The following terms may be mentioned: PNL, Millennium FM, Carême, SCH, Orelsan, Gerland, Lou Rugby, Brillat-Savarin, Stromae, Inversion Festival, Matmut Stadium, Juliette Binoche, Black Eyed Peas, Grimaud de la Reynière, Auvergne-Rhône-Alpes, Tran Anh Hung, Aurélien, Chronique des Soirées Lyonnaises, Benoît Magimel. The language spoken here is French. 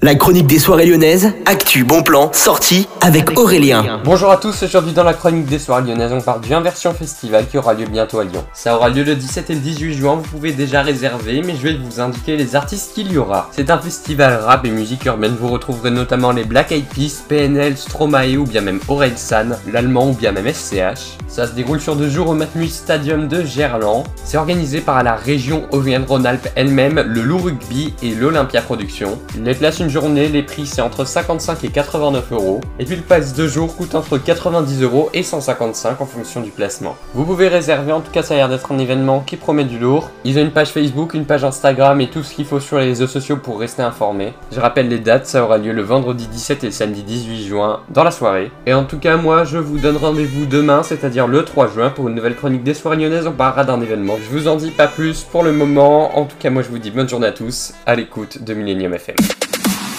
La chronique des soirées lyonnaises, actu, bon plan, sortie avec Aurélien. Bonjour à tous, aujourd'hui dans la chronique des soirées lyonnaises, on parle du Inversion Festival qui aura lieu bientôt à Lyon. Ça aura lieu le 17 et le 18 juin, vous pouvez déjà réserver, mais je vais vous indiquer les artistes qu'il y aura. C'est un festival rap et musique urbaine, vous retrouverez notamment les Black Eyed Peas, PNL, Stromae ou bien même Orelsan, l'allemand ou bien même SCH. Ça se déroule sur 2 jours au Matmut Stadium de Gerland. C'est organisé par la région Auvergne-Rhône-Alpes elle-même, le Lou Rugby et l'Olympia Production. Les places journée, les prix c'est entre 55 et 89 €, et puis le pass 2 jours coûte entre 90 € et 155 en fonction du placement. Vous pouvez réserver, en tout cas ça a l'air d'être un événement qui promet du lourd. Ils ont une page Facebook, une page Instagram et tout ce qu'il faut sur les réseaux sociaux pour rester informé. Je rappelle les dates, ça aura lieu le vendredi 17 et le samedi 18 juin dans la soirée. Et en tout cas moi je vous donne rendez-vous demain, c'est-à-dire le 3 juin pour une nouvelle chronique des soirées lyonnaises, on parlera d'un événement. Je vous en dis pas plus pour le moment, en tout cas moi je vous dis bonne journée à tous, à l'écoute de Millennium FM.